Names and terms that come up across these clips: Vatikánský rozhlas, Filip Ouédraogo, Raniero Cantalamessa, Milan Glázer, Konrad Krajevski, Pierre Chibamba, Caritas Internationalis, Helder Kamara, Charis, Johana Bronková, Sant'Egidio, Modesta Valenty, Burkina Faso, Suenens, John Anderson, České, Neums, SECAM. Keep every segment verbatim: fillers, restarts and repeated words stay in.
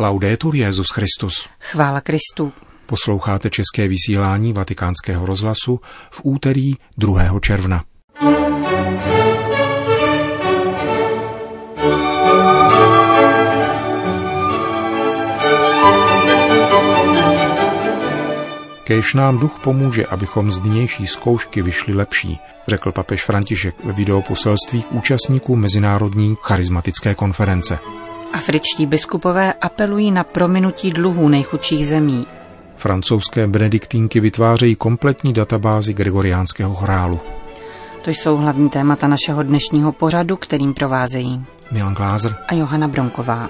Laudetur Jesus Christus. Chvála Kristu. Posloucháte české vysílání Vatikánského rozhlasu v úterý druhého června. Kéž nám duch pomůže, abychom z dnější zkoušky vyšli lepší, řekl papež František ve videoposelství k účastníkům mezinárodní charismatické konference. Afričtí biskupové apelují na prominutí dluhů nejchudších zemí. Francouzské benediktínky vytvářejí kompletní databázi gregoriánského chorálu. To jsou hlavní témata našeho dnešního pořadu, kterým provázejí Milan Glázer a Johana Bronková.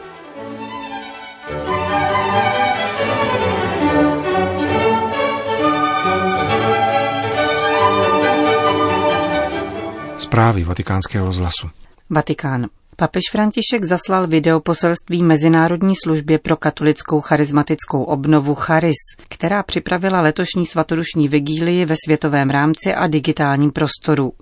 Zprávy Vatikánského rozhlasu. Vatikán. Papež František zaslal videoposelství Mezinárodní službě pro katolickou charismatickou obnovu Charis, která připravila letošní svatodušní vigílii ve světovém rámci a digitálním prostoru.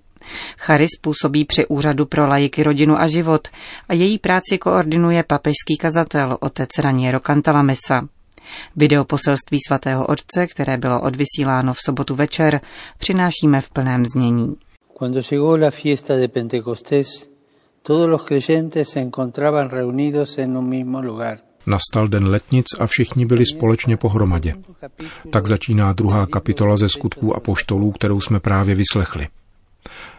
Charis působí při Úřadu pro laiky, rodinu a život a její práci koordinuje papežský kazatel otec Raniero Cantalamessa. Videoposelství svatého otce, které bylo odvysíláno v sobotu večer, přinášíme v plném znění. Cuando llegó la fiesta de Pentecostés, todos los creyentes se encontraban reunidos en un mismo lugar. Nastal den letnic a všichni byli společně pohromadě. Tak začíná druhá kapitola ze Skutků apoštolů, kterou jsme právě vyslechli.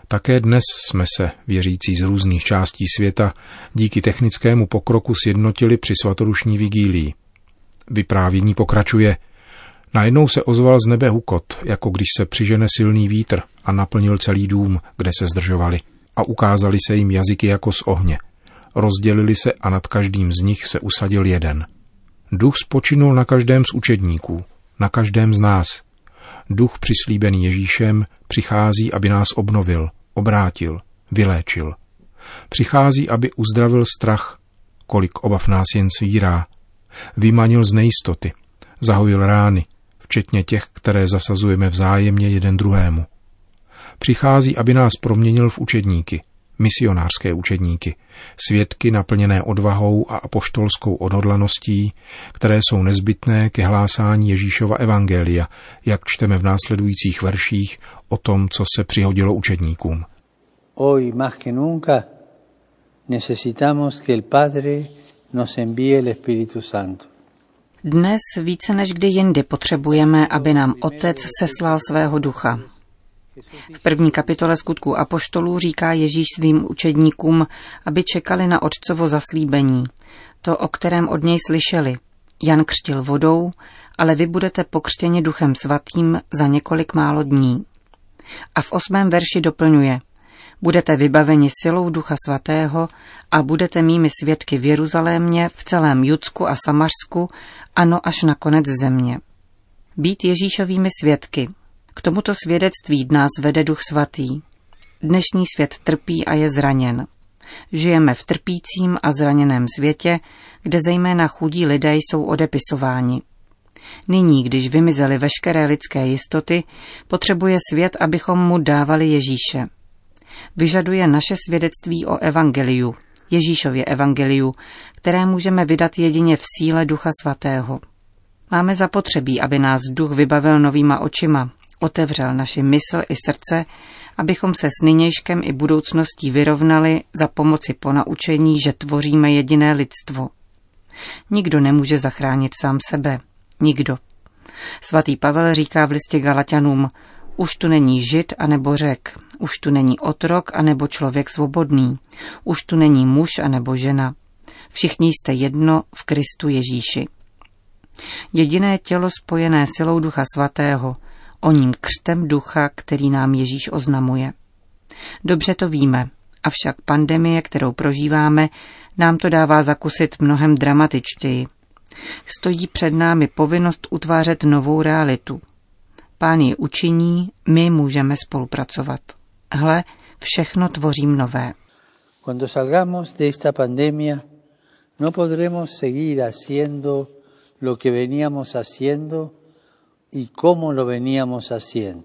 Také dnes jsme se, věřící z různých částí světa, díky technickému pokroku sjednotili při svatodušní vigílii. Vyprávění pokračuje. Najednou se ozval z nebe hukot, jako když se přižene silný vítr, a naplnil celý dům, kde se zdržovali. A ukázali se jim jazyky jako z ohně. Rozdělili se a nad každým z nich se usadil jeden. Duch spočinul na každém z učedníků, na každém z nás. Duch přislíbený Ježíšem přichází, aby nás obnovil, obrátil, vyléčil. Přichází, aby uzdravil strach, kolik obav nás jen svírá. Vymanil z nejistoty, zahojil rány, včetně těch, které zasazujeme vzájemně jeden druhému. Přichází, aby nás proměnil v učedníky, misionářské učedníky, svědky naplněné odvahou a apoštolskou odhodlaností, které jsou nezbytné ke hlásání Ježíšova evangelia, jak čteme v následujících verších o tom, co se přihodilo učedníkům. Hoy más que nunca necesitamos que el Padre nos envíe el Espíritu Santo. Dnes více než kdy jindy potřebujeme, aby nám Otec seslal svého ducha. V první kapitole Skutků apoštolů říká Ježíš svým učedníkům, aby čekali na Otcovo zaslíbení, to, o kterém od něj slyšeli. Jan křtil vodou, ale vy budete pokřtěni Duchem Svatým za několik málo dní. A v osmém verši doplňuje, budete vybaveni silou Ducha Svatého a budete mými svědky v Jeruzalémě, v celém Judsku a Samařsku, ano až na konec země. Být Ježíšovými svědky. K tomuto svědectví nás vede Duch Svatý. Dnešní svět trpí a je zraněn. Žijeme v trpícím a zraněném světě, kde zejména chudí lidé jsou odepisováni. Nyní, když vymizely veškeré lidské jistoty, potřebuje svět, abychom mu dávali Ježíše. Vyžaduje naše svědectví o evangeliu, Ježíšově evangeliu, které můžeme vydat jedině v síle Ducha Svatého. Máme zapotřebí, aby nás Duch vybavil novýma očima, otevřel naši mysl i srdce, abychom se s nynějškem i budoucností vyrovnali za pomoci ponaučení, že tvoříme jediné lidstvo. Nikdo nemůže zachránit sám sebe. Nikdo. Svatý Pavel říká v listě Galaťanům, už tu není Žid anebo Řek, už tu není otrok anebo člověk svobodný, už tu není muž anebo žena. Všichni jste jedno v Kristu Ježíši. Jediné tělo spojené silou Ducha Svatého, o ním křtem ducha, který nám Ježíš oznamuje. Dobře to víme, avšak pandemie, kterou prožíváme, nám to dává zakusit mnohem dramatičtěji. Stojí před námi povinnost utvářet novou realitu. Pán ji učiní, my můžeme spolupracovat. Hle, všechno tvořím nové. Cuando salgamos de esta pandemia, no podremos seguir haciendo lo que veníamos haciendo y cómo lo veníamos haciendo.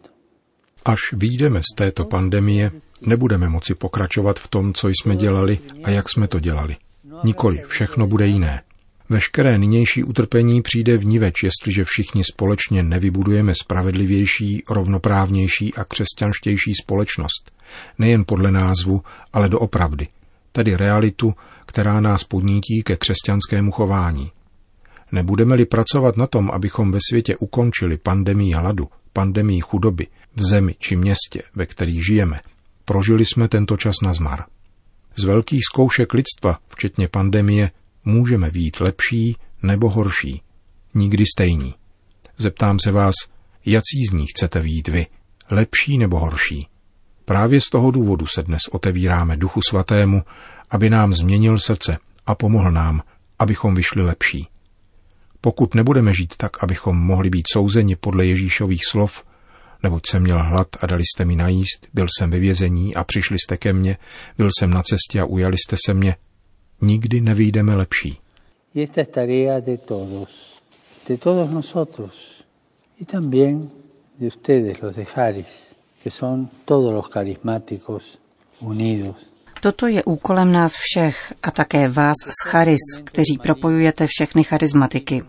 Až vyjdeme z této pandemie, nebudeme moci pokračovat v tom, co jsme dělali a jak jsme to dělali. Nikoli, všechno bude jiné. Veškeré nynější utrpení přijde vniveč, jestliže všichni společně nevybudujeme spravedlivější, rovnoprávnější a křesťanštější společnost, nejen podle názvu, ale doopravdy, tedy realitu, která nás podnítí ke křesťanskému chování. Nebudeme-li pracovat na tom, abychom ve světě ukončili pandemii hladu, pandemii chudoby v zemi či městě, ve kterých žijeme, prožili jsme tento čas nazmar. Z velkých zkoušek lidstva, včetně pandemie, můžeme být lepší nebo horší. Nikdy stejní. Zeptám se vás, jací z ní chcete být vy? Lepší nebo horší? Právě z toho důvodu se dnes otevíráme Duchu Svatému, aby nám změnil srdce a pomohl nám, abychom vyšli lepší. Pokud nebudeme žít tak, abychom mohli být souzeni podle Ježíšových slov, neboť jsem měl hlad a dali jste mi najíst, byl jsem ve vězení a přišli jste ke mně, byl jsem na cestě a ujali jste se mě, nikdy nevyjdeme lepší. Toto je úkolem nás všech a také vás z Charis, kteří propojujete všechny charismatiky.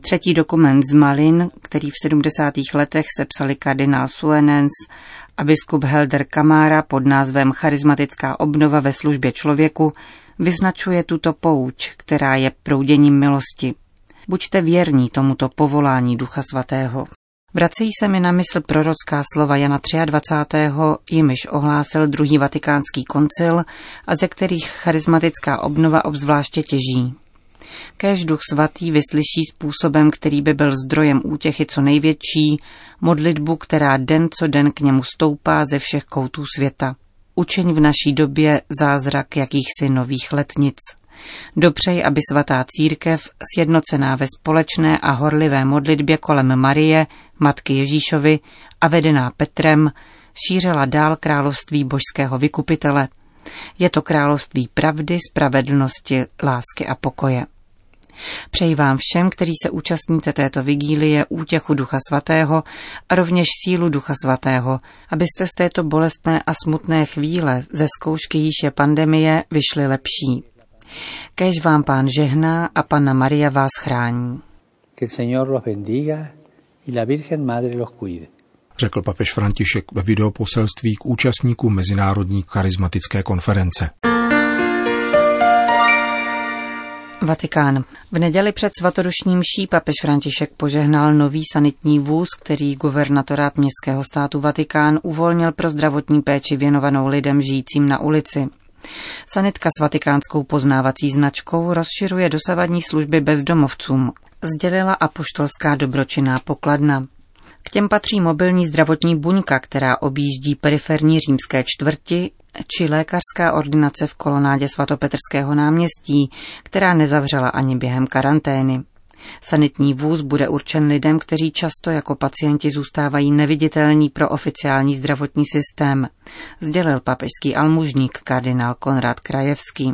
Třetí dokument z Malin, který v sedmdesátých letech sepsali kardinál Suenens a biskup Helder Kamara pod názvem Charismatická obnova ve službě člověku, vyznačuje tuto pouť, která je prouděním milosti. Buďte věrní tomuto povolání Ducha Svatého. Vracejí se mi na mysl prorocká slova Jana dvacátého třetího, jimiž ohlásil druhý vatikánský koncil a ze kterých charismatická obnova obzvláště těží. Kéž Duch Svatý vyslyší způsobem, který by byl zdrojem útěchy co největší, modlitbu, která den co den k němu stoupá ze všech koutů světa. Učiň v naší době zázrak jakýchsi nových letnic. Dopřej, aby svatá církev, sjednocená ve společné a horlivé modlitbě kolem Marie, matky Ježíšovi a vedená Petrem, šířila dál království božského vykupitele. Je to království pravdy, spravedlnosti, lásky a pokoje. Přeji vám všem, kteří se účastníte této vigílie, útěchu Ducha Svatého a rovněž sílu Ducha Svatého, abyste z této bolestné a smutné chvíle ze zkoušky, jíž je pandemie, vyšli lepší. Kéž vám Pán žehná a Panna Maria vás chrání. Řekl papež František ve videoposelství k účastníkům Mezinárodní charismatické konference. Vatikán. V neděli před svatodušní mší papež František požehnal nový sanitní vůz, který guvernatorát městského státu Vatikán uvolnil pro zdravotní péči věnovanou lidem žijícím na ulici. Sanitka s vatikánskou poznávací značkou rozšiřuje dosavadní služby bezdomovcům, sdělila apoštolská dobročinná pokladna. K těm patří mobilní zdravotní buňka, která objíždí periferní římské čtvrti, či lékařská ordinace v kolonádě svatopetrského náměstí, která nezavřela ani během karantény. Sanitní vůz bude určen lidem, kteří často jako pacienti zůstávají neviditelní pro oficiální zdravotní systém, sdělil papežský almužník kardinál Konrad Krajevský.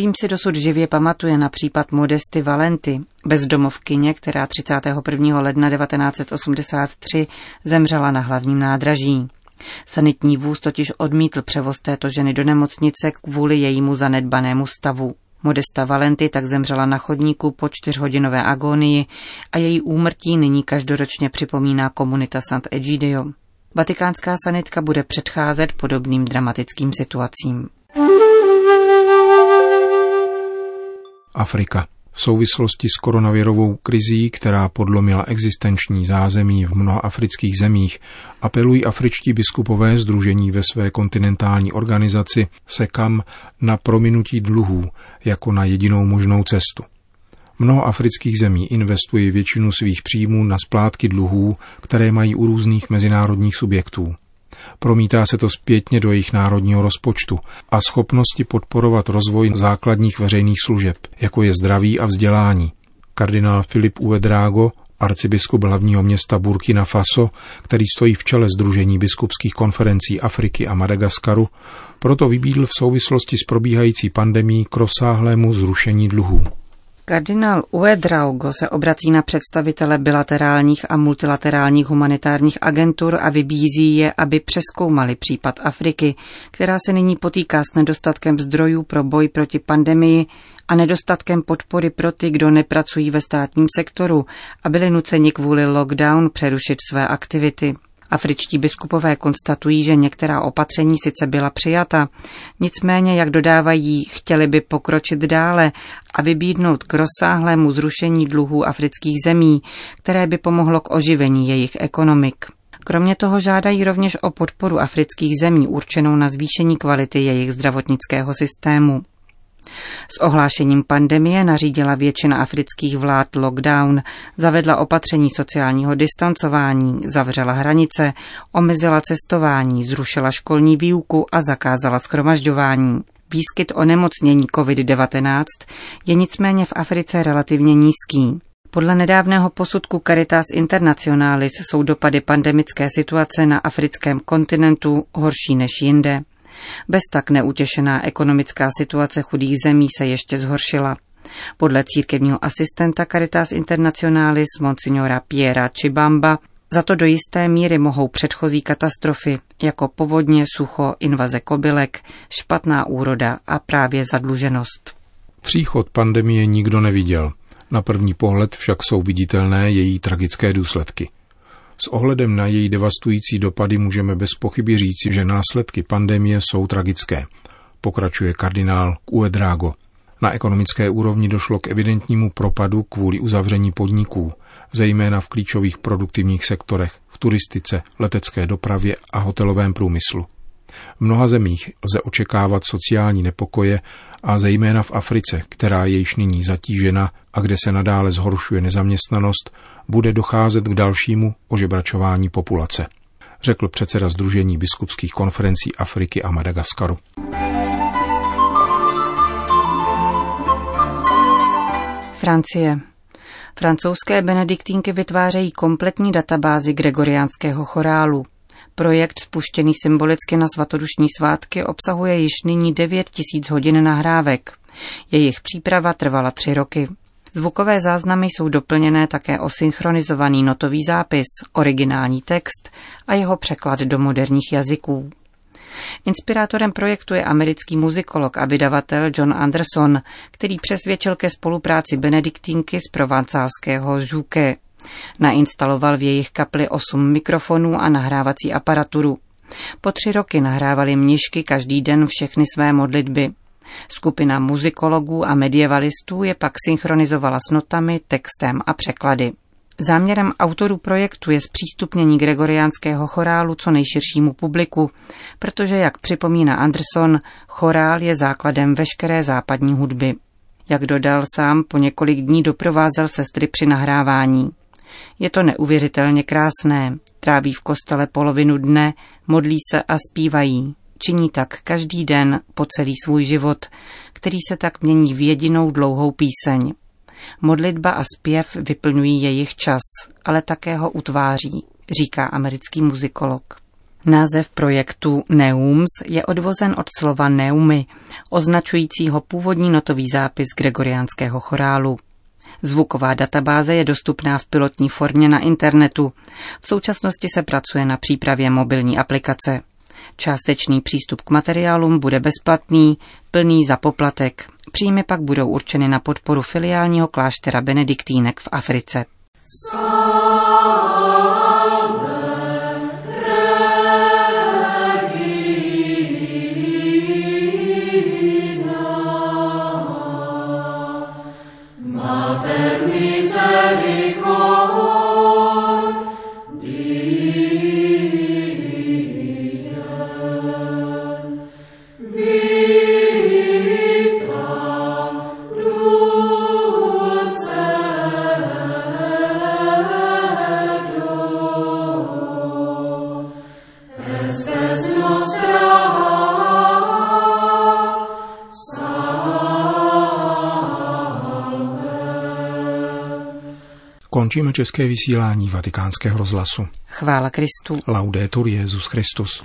Řím si dosud živě pamatuje na případ Modesty Valenty, bezdomovkyně, která třicátého prvního ledna devatenáct set osmdesát tři zemřela na hlavním nádraží. Sanitní vůz totiž odmítl převoz této ženy do nemocnice kvůli jejímu zanedbanému stavu. Modesta Valenty tak zemřela na chodníku po čtyřhodinové agonii a její úmrtí nyní každoročně připomíná komunita Sant'Egidio. Vatikánská sanitka bude předcházet podobným dramatickým situacím. Afrika. V souvislosti s koronavirovou krizí, která podlomila existenční zázemí v mnoha afrických zemích, apelují afričtí biskupové sdružení ve své kontinentální organizaci SECAM na prominutí dluhů jako na jedinou možnou cestu. Mnoho afrických zemí investuje většinu svých příjmů na splátky dluhů, které mají u různých mezinárodních subjektů. Promítá se to zpětně do jejich národního rozpočtu a schopnosti podporovat rozvoj základních veřejných služeb, jako je zdraví a vzdělání. Kardinál Filip Ouédraogo, arcibiskup hlavního města Burkina Faso, který stojí v čele sdružení biskupských konferencí Afriky a Madagaskaru, proto vybídl v souvislosti s probíhající pandemií k rozsáhlému zrušení dluhů. Kardinál Ouédraogo se obrací na představitele bilaterálních a multilaterálních humanitárních agentur a vybízí je, aby přezkoumali případ Afriky, která se nyní potýká s nedostatkem zdrojů pro boj proti pandemii, a nedostatkem podpory pro ty, kdo nepracují ve státním sektoru a byli nuceni kvůli lockdown přerušit své aktivity. Afričtí biskupové konstatují, že některá opatření sice byla přijata, nicméně, jak dodávají, chtěli by pokročit dále a vybídnout k rozsáhlému zrušení dluhů afrických zemí, které by pomohlo k oživení jejich ekonomik. Kromě toho žádají rovněž o podporu afrických zemí určenou na zvýšení kvality jejich zdravotnického systému. S ohlášením pandemie nařídila většina afrických vlád lockdown, zavedla opatření sociálního distancování, zavřela hranice, omezila cestování, zrušila školní výuku a zakázala shromažďování. Výskyt onemocnění covid devatenáct je nicméně v Africe relativně nízký. Podle nedávného posudku Caritas Internationalis jsou dopady pandemické situace na africkém kontinentu horší než jinde. Bez tak neutěšená ekonomická situace chudých zemí se ještě zhoršila. Podle církevního asistenta Caritas Internationalis monsignora Pierra Chibamba za to do jisté míry mohou předchozí katastrofy, jako povodně, sucho, invaze kobylek, špatná úroda a právě zadluženost. Příchod pandemie nikdo neviděl. Na první pohled však jsou viditelné její tragické důsledky. S ohledem na její devastující dopady můžeme bez pochyby říci, že následky pandemie jsou tragické, pokračuje kardinál Ouédraogo. Na ekonomické úrovni došlo k evidentnímu propadu kvůli uzavření podniků, zejména v klíčových produktivních sektorech, v turistice, letecké dopravě a hotelovém průmyslu. V mnoha zemích lze očekávat sociální nepokoje a zejména v Africe, která je již nyní zatížena a kde se nadále zhoršuje nezaměstnanost, bude docházet k dalšímu ožebračování populace, řekl předseda Sdružení biskupských konferencí Afriky a Madagaskaru. Francie. Francouzské benediktínky vytvářejí kompletní databázi gregoriánského chorálu. Projekt, spuštěný symbolicky na svatodušní svátky, obsahuje již nyní devět tisíc hodin nahrávek. Jejich příprava trvala tři roky. Zvukové záznamy jsou doplněné také o synchronizovaný notový zápis, originální text a jeho překlad do moderních jazyků. Inspirátorem projektu je americký muzikolog a vydavatel John Anderson, který přesvědčil ke spolupráci benediktínky z provencálského Žuke. Nainstaloval v jejich kapli osm mikrofonů a nahrávací aparaturu. Po tři roky nahrávali mnišky každý den všechny své modlitby. Skupina muzikologů a medievalistů je pak synchronizovala s notami, textem a překlady. Záměrem autorů projektu je zpřístupnění gregoriánského chorálu co nejširšímu publiku, protože, jak připomíná Anderson, chorál je základem veškeré západní hudby. Jak dodal sám, po několik dní doprovázel sestry při nahrávání. Je to neuvěřitelně krásné. Tráví v kostele polovinu dne, modlí se a zpívají. Činí tak každý den po celý svůj život, který se tak mění v jedinou dlouhou píseň. Modlitba a zpěv vyplňují jejich čas, ale také ho utváří, říká americký muzikolog. Název projektu Neums je odvozen od slova neumy, označujícího původní notový zápis gregoriánského chorálu. Zvuková databáze je dostupná v pilotní formě na internetu. V současnosti se pracuje na přípravě mobilní aplikace. Částečný přístup k materiálům bude bezplatný, plný za poplatek. Příjmy pak budou určeny na podporu filiálního kláštera benediktínek v Africe. Končíme české vysílání Vatikánského rozhlasu. Chvála Kristu. Laudetur Jesus Christus.